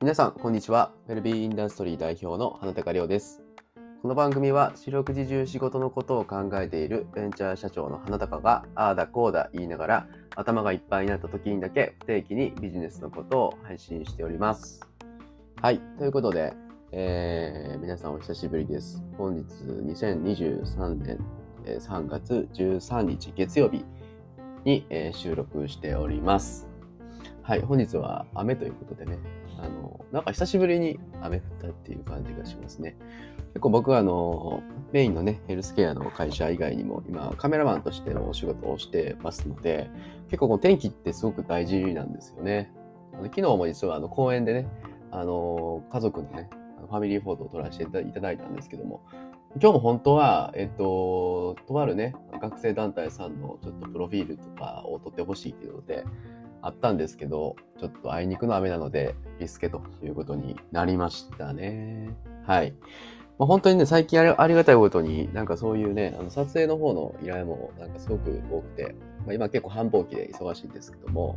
皆さん、こんにちは。WELL BE INDUSTRY代表の花高亮です。この番組は、四六時中仕事のことを考えているベンチャー社長の花高が、ああだこうだ言いながら、頭がいっぱいになった時にだけ不定期にビジネスのことを配信しております。はい、ということで、皆さんお久しぶりです。本日2023年3月13日月曜日に収録しております。はい、本日は雨ということでね、なんか久しぶりに雨降ったっていう感じがしますね。結構僕はメインのね、ヘルスケアの会社以外にも今カメラマンとしてのお仕事をしてますので、結構この天気ってすごく大事なんですよね。昨日も実は公園でね、家族のね、ファミリーフォトを撮らせていただいたんですけども、今日も本当は、とあるね、学生団体さんのちょっとプロフィールとかを撮ってほしいというので、あったんですけど、ちょっとあいにくの雨なので、リスケということになりましたね。はい。まあ、本当にね、最近ありがたいことに、なんかそういうね、撮影の方の依頼も、なんかすごく多くて、まあ、今結構繁忙期で忙しいんですけども、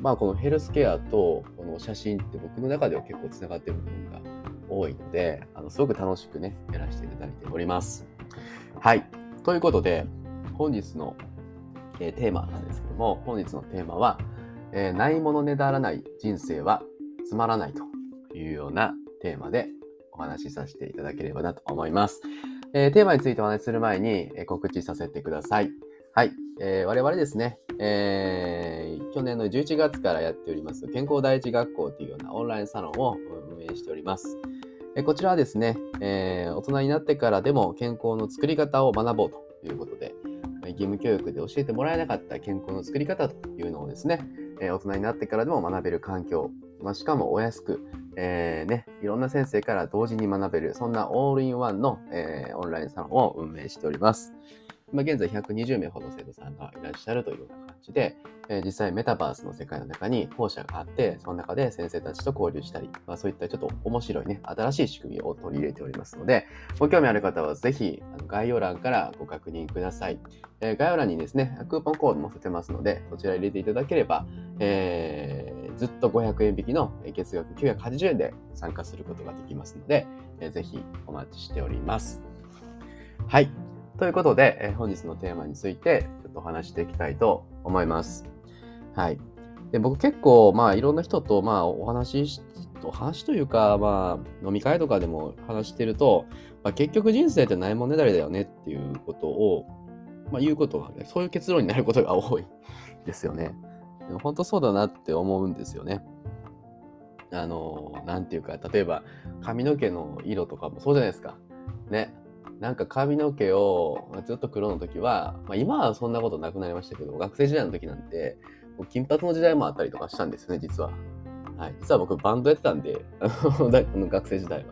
まあこのヘルスケアとこの写真って僕の中では結構つながってる部分が多いので、すごく楽しくね、やらせていただいております。はい。ということで、本日のテーマなんですけども、本日のテーマは、ないものねだらない人生はつまらないというようなテーマでお話しさせていただければなと思います。テーマについてお話しする前に、告知させてください。はい、我々ですね、去年の11月からやっております健康第一学校というようなオンラインサロンを運営しております。こちらはですね、大人になってからでも健康の作り方を学ぼうということで、義務教育で教えてもらえなかった健康の作り方というのをですね、大人になってからでも学べる環境、まあ、しかもお安く、ね、いろんな先生から同時に学べる、そんなオールインワンの、オンラインサロンを運営しております。今現在120名ほど生徒さんがいらっしゃるというような感じで、実際メタバースの世界の中に校舎があって、その中で先生たちと交流したり、まあ、そういったちょっと面白いね、新しい仕組みを取り入れておりますので、ご興味ある方はぜひ概要欄からご確認ください。概要欄にですね、クーポンコードも載せてますので、そちら入れていただければ、ずっと500円引きの月額980円で参加することができますので、ぜひお待ちしております。はい。ということで、本日のテーマについてちょっとお話していきたいと思います。はい。で、僕結構、まあ、いろんな人と、まあ、お話というか、まあ、飲み会とかでも話してると、まあ、結局人生ってないもんねだりだよねっていうことを、まあ、言うことが、そういう結論になることが多いですよね。でも本当そうだなって思うんですよね。なんていうか、例えば髪の毛の色とかもそうじゃないですか。ね。なんか髪の毛をずっと黒の時は、まあ、今はそんなことなくなりましたけど、学生時代の時なんて金髪の時代もあったりとかしたんですよね、実は。はい、実は僕バンドやってたんで、学生時代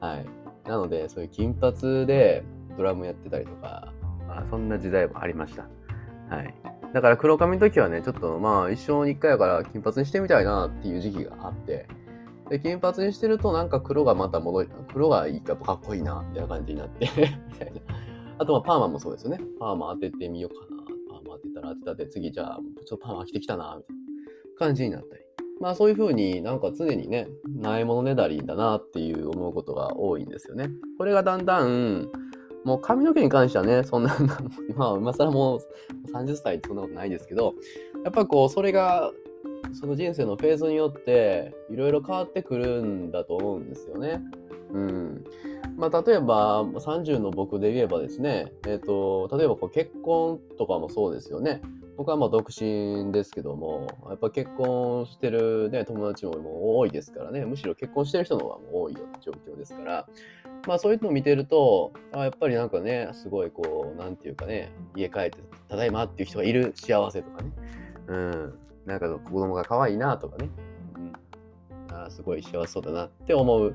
は。はい、なのでそういう金髪でドラムやってたりとか、まあ、そんな時代もありました。はい、だから黒髪の時はね、ちょっとまあ一生に一回やから金髪にしてみたいなっていう時期があって。で金髪にしてるとなんか黒がまた戻り、黒がいいかかっこいいなみたいな感じになってみたいな。あとはパーマもそうですよね。パーマ当ててみようかな。パーマ当てたで次じゃあちょっとパーマ飽きてきたなみたいな感じになったり。まあそういう風になんか常にね、ないものねだりだなっていう思うことが多いんですよね。これがだんだんもう髪の毛に関してはね、そんな今更もう30歳そんなことないですけど、やっぱこうそれがその人生のフェーズによっていろいろ変わってくるんだと思うんですよね。うん。まあ例えば30の僕で言えばですね、例えばこう結婚とかもそうですよね。僕はまあ独身ですけども、やっぱ結婚してるね友達も多いですからね。むしろ結婚してる人の方が多いような状況ですから、まあそういうのを見てると、やっぱりなんかねすごいこうなんていうかね、家帰ってただいまっていう人がいる幸せとかね。うん。なんか子供が可愛いなとかね、うん、あすごい幸せそうだなって思う、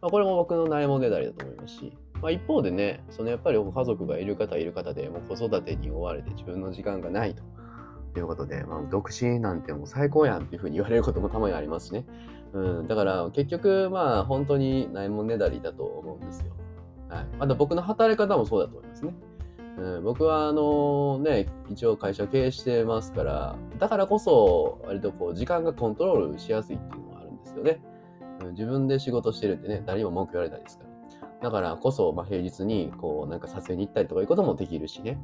まあ、これも僕のないもんねだりだと思いますし、まあ、一方でねそのやっぱり家族がいる方いる方でもう子育てに追われて自分の時間がないということで、まあ、独身なんてもう最高やんっていうふうに言われることもたまにありますしね、うん、だから結局まあ本当にないもんねだりだと思うんですよ。はい、また僕の働き方もそうだと思いますね。僕は一応会社経営してますから、だからこそ割とこう時間がコントロールしやすいっていうのがあるんですよね。自分で仕事してるんでね、誰にも文句言われないですから。だからこそ、平日にこうなんか撮影に行ったりとかいうこともできるしね。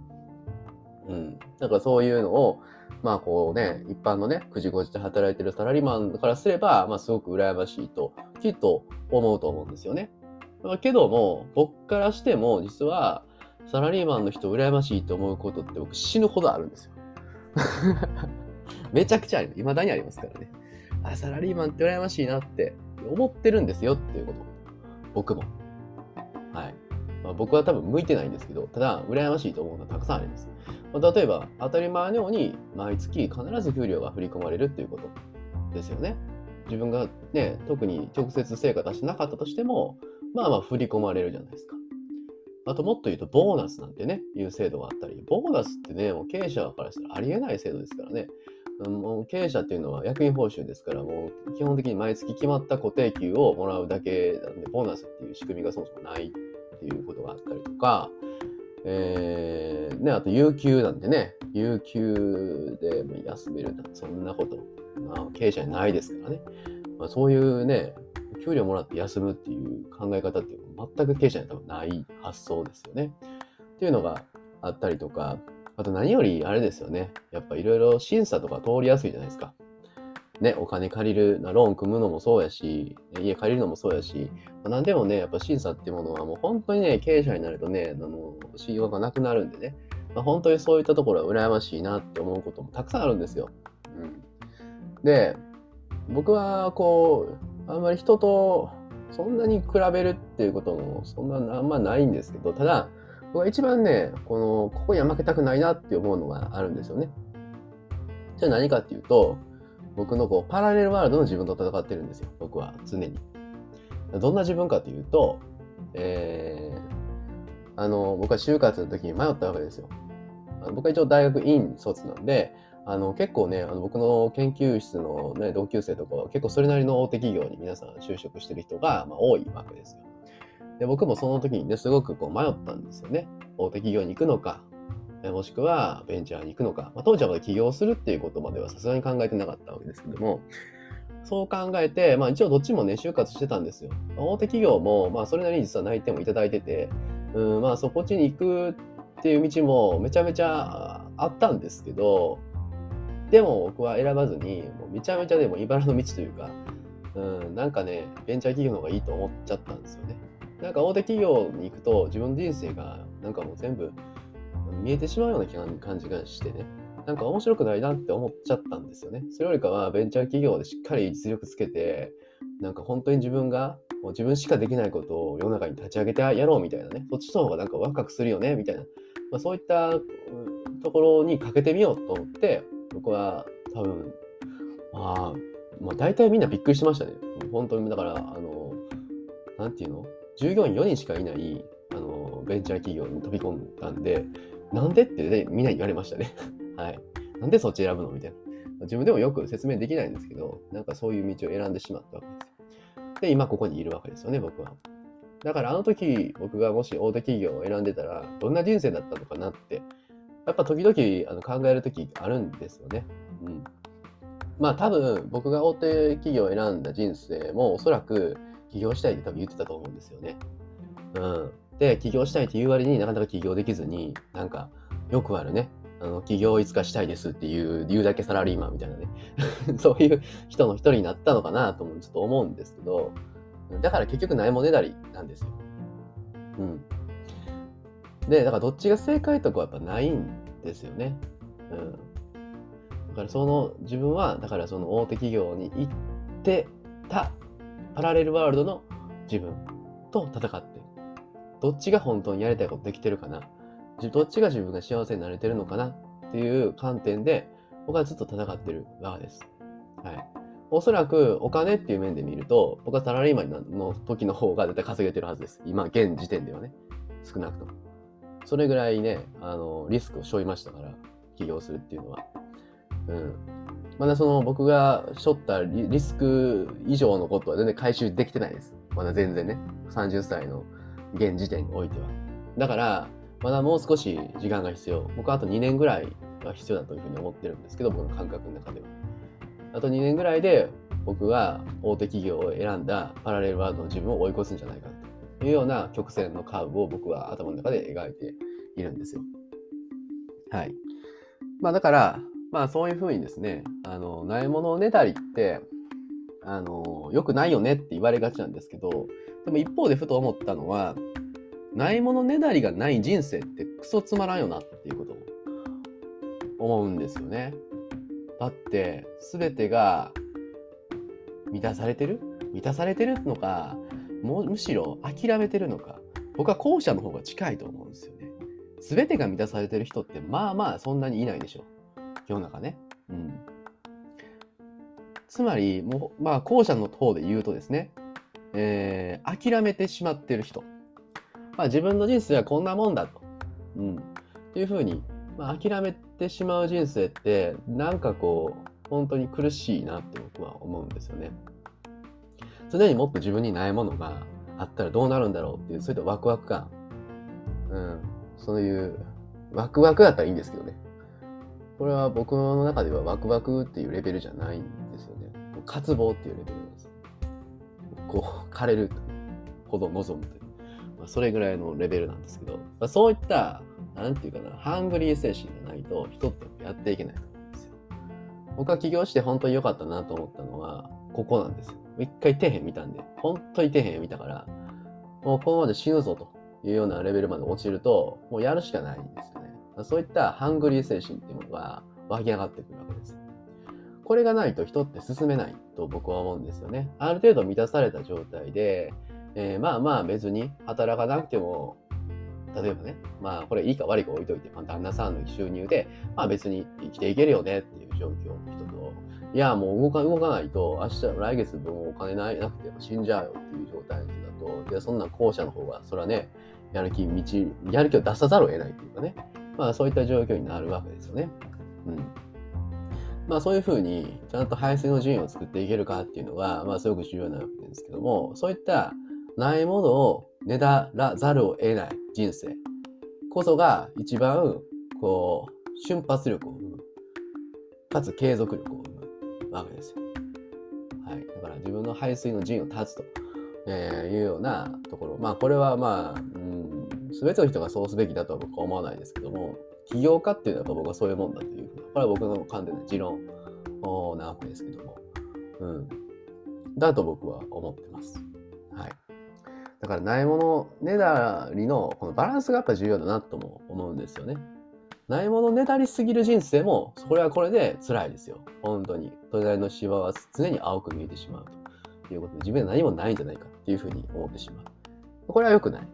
だからそういうのを一般の9時5時で働いてるサラリーマンからすれば、すごく羨ましいときっと思うと思うんですよね。けども僕からしても、実はサラリーマンの人羨ましいと思うことって僕死ぬほどあるんですよ。めちゃくちゃある。未だにありますからね。あ、サラリーマンって羨ましいなって思ってるんですよっていうこと。僕も。はい。僕は多分向いてないんですけど、ただ羨ましいと思うのはたくさんあります。例えば当たり前のように毎月必ず給料が振り込まれるっていうことですよね。自分がね、特に直接成果出してなかったとしても、振り込まれるじゃないですか。あともっと言うと、ボーナスなんてね、いう制度があったり、ボーナスってね、もう経営者からしたらありえない制度ですからね。もう経営者っていうのは役員報酬ですから、もう基本的に毎月決まった固定給をもらうだけなんで、ボーナスっていう仕組みがそもそもないっていうことがあったりとか、あと有給なんてね、有給で休めるなんて、そんなこと、経営者にないですからね。そういうね、給料もらって休むっていう考え方っていうのは全く経営者には多分ない発想ですよね。っていうのがあったりとか、あと何よりあれですよね。やっぱいろいろ審査とか通りやすいじゃないですか。ね、お金借りる、ローン組むのもそうやし、家借りるのもそうやし、何でもね、やっぱ審査っていうものはもう本当にね、経営者になるとね、信用がなくなるんでね、本当にそういったところは羨ましいなって思うこともたくさんあるんですよ。で、僕はあんまり人とそんなに比べるっていうこともそんなあんまないんですけど、ただ僕は一番ね、ここには負けたくないなって思うのがあるんですよね。じゃあ何かっていうと、僕のパラレルワールドの自分と戦ってるんですよ。僕は常に。どんな自分かというと、僕は就活の時に迷ったわけですよ。僕は一応大学院卒なんで、結構ね、僕の研究室の、ね、同級生とかは結構それなりの大手企業に皆さん就職してる人が、多いわけですよ。で、僕もその時にね、すごく迷ったんですよね。大手企業に行くのか、もしくはベンチャーに行くのか、当時はまだ起業するっていうことまではさすがに考えてなかったわけですけども、そう考えて、一応どっちもね、就活してたんですよ。大手企業も、それなりに実は内定もいただいてて、そこっちに行くっていう道もめちゃめちゃあったんですけど、でも僕は選ばずに、もうめちゃめちゃでも茨の道というか、ベンチャー企業の方がいいと思っちゃったんですよね。大手企業に行くと自分の人生がもう全部見えてしまうような感じがしてね、面白くないなって思っちゃったんですよね。それよりかはベンチャー企業でしっかり実力つけて、本当に自分がもう自分しかできないことを世の中に立ち上げてやろうみたいなね、そっちの方がワクワクするよねみたいな、そういったところにかけてみようと思って、僕は多分、大体みんなびっくりしてましたね。本当に、だから、従業員4人しかいない、ベンチャー企業に飛び込んだんで、なんでって、ね、みんなに言われましたね。はい。なんでそっち選ぶのみたいな。自分でもよく説明できないんですけど、そういう道を選んでしまったわけです。で、今ここにいるわけですよね、僕は。だからあの時、僕がもし大手企業を選んでたら、どんな人生だったのかなって、やっぱ時々考える時あるんですよね。多分僕が大手企業を選んだ人生もおそらく起業したいって多分言ってたと思うんですよね。で、起業したいって言う割になかなか起業できずに、よくあるね、起業いつかしたいですって言うだけサラリーマンみたいなね、そういう人の一人になったのかなともちょっと思うんですけど、だから結局ないもねだりなんですよ。で、だからどっちが正解とかはやっぱないんですよね。だから自分は、その大手企業に行ってたパラレルワールドの自分と戦って、どっちが本当にやりたいことできてるかな、どっちが自分が幸せになれてるのかなっていう観点で、僕はずっと戦ってるわけです。はい。おそらくお金っていう面で見ると、僕はサラリーマンの時の方が絶対稼げてるはずです。今、現時点ではね。少なくとも。それぐらいね、リスクを背負いましたから、起業するっていうのは。まだ僕が背負ったリスク以上のことは全然回収できてないです。まだ全然ね。30歳の現時点においては。だから、まだもう少し時間が必要。僕はあと2年ぐらいが必要だというふうに思ってるんですけど、僕の感覚の中では。あと2年ぐらいで僕が大手企業を選んだパラレルワールドの自分を追い越すんじゃないかというような曲線のカーブを僕は頭の中で描いているんですよ。はい。まあだから、まあそういうふうにですね、ないものをねだりって、良くないよねって言われがちなんですけど、でも一方でふと思ったのは、ないものねだりがない人生ってクソつまらんよなっていうことを思うんですよね。だって全てが満たされてるのか、むしろ諦めてるのか、僕は後者の方が近いと思うんですよね。全てが満たされてる人ってまあまあそんなにいないでしょ世の中ね。うん。つまりもうまあ後者の方で言うとですね、諦めてしまってる人。まあ、自分の人生はこんなもんだと、っていうふうに、まあ、諦めてしまう人生ってなんかこう本当に苦しいなって僕は思うんですよね。常にもっと自分にないものがあったらどうなるんだろうっていう、そういったワクワク感、そういうワクワクだったらいいんですけどね。これは僕の中ではワクワクっていうレベルじゃないんですよね。渇望っていうレベルなんですよ。こう枯れるほど望むという。それぐらいのレベルなんですけど、まあ、そういったなんていうかな、ハングリー精神がないと人ってやっていけないと思うんですよ。僕は起業して本当に良かったなと思ったのはここなんですよ。一回底辺見たんで、本当に底辺見たから、もうこのままで死ぬぞというようなレベルまで落ちるともうやるしかないんですよね。そういったハングリー精神っていうものが湧き上がってくるわけです。これがないと人って進めないと僕は思うんですよね。ある程度満たされた状態でまあまあ別に働かなくても、例えばね、まあこれいいか悪いか置いといて、まあ、旦那さんの収入で、まあ別に生きていけるよねっていう状況の人と、いやもう動かないと明日来月分お金なくても死んじゃうよっていう状態の人だと、いやそんな後者の方がそれはね、やる気を出さざるを得ないっていうかね、まあそういった状況になるわけですよね。まあそういうふうにちゃんと排水の順位を作っていけるかっていうのが、まあすごく重要なわけですけども、そういったないものをねだらざるを得ない人生こそが一番こう瞬発力を生む、かつ継続力を生むわけですよ。はい、だから自分の背水の陣を断つと、いうようなところ、まあこれはまあ、全ての人がそうすべきだとは僕は思わないですけども、起業家っていうのは僕はそういうもんだという、これは僕の観点の持論なわけですけども、だと僕は思ってます。はい。だからないものねだりのこのバランスがやっぱ重要だなとも思うんですよね。ないものねだりすぎる人生もこれはこれで辛いですよ。本当に隣の芝は常に青く見えてしまうということで、自分は何もないんじゃないかっていうふうに思ってしまう。これは良くない。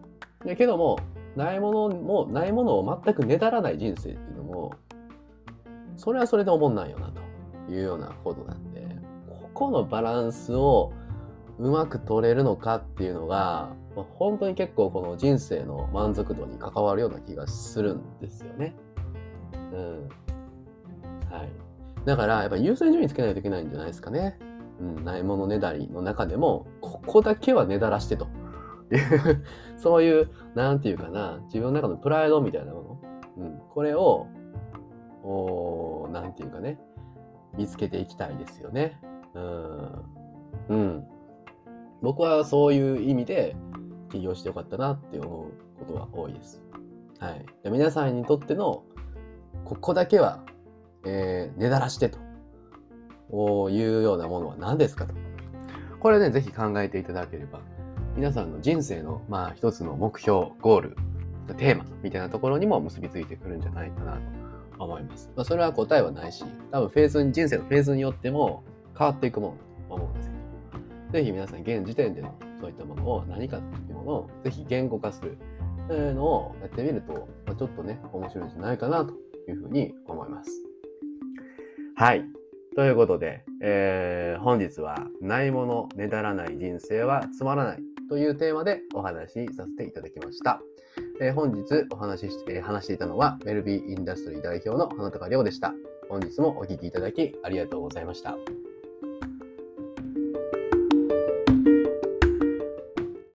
だけどもないものを全くねだらない人生っていうのも、それはそれで思んないよなというようなことなんで、ここのバランスをうまく取れるのかっていうのが、本当に結構この人生の満足度に関わるような気がするんですよね。はい。だからやっぱり優先順位つけないといけないんじゃないですかね。ないものねだりの中でも、ここだけはねだらしてというそういうなんていうかな、自分の中のプライドみたいなもの、これをなんていうかね、見つけていきたいですよね。僕はそういう意味で起業してよかったなって思うことは多いです。はい。皆さんにとってのここだけは、ねだらしてというようなものは何ですかと。これね、ぜひ考えていただければ、皆さんの人生の、まあ一つの目標、ゴール、テーマみたいなところにも結びついてくるんじゃないかなと思います。まあ、それは答えはないし、多分人生のフェーズによっても変わっていくものと思うんですけど、ぜひ皆さん現時点でのそういったものを何かっていうものをぜひ言語化するというのをやってみると、ちょっとね面白いんじゃないかなというふうに思います。はい。ということで、本日はないものねだらない人生はつまらないというテーマでお話しさせていただきました。本日話していたのはWELL BE INDUSTRY代表の花高亮でした。本日もお聞きいただきありがとうございました。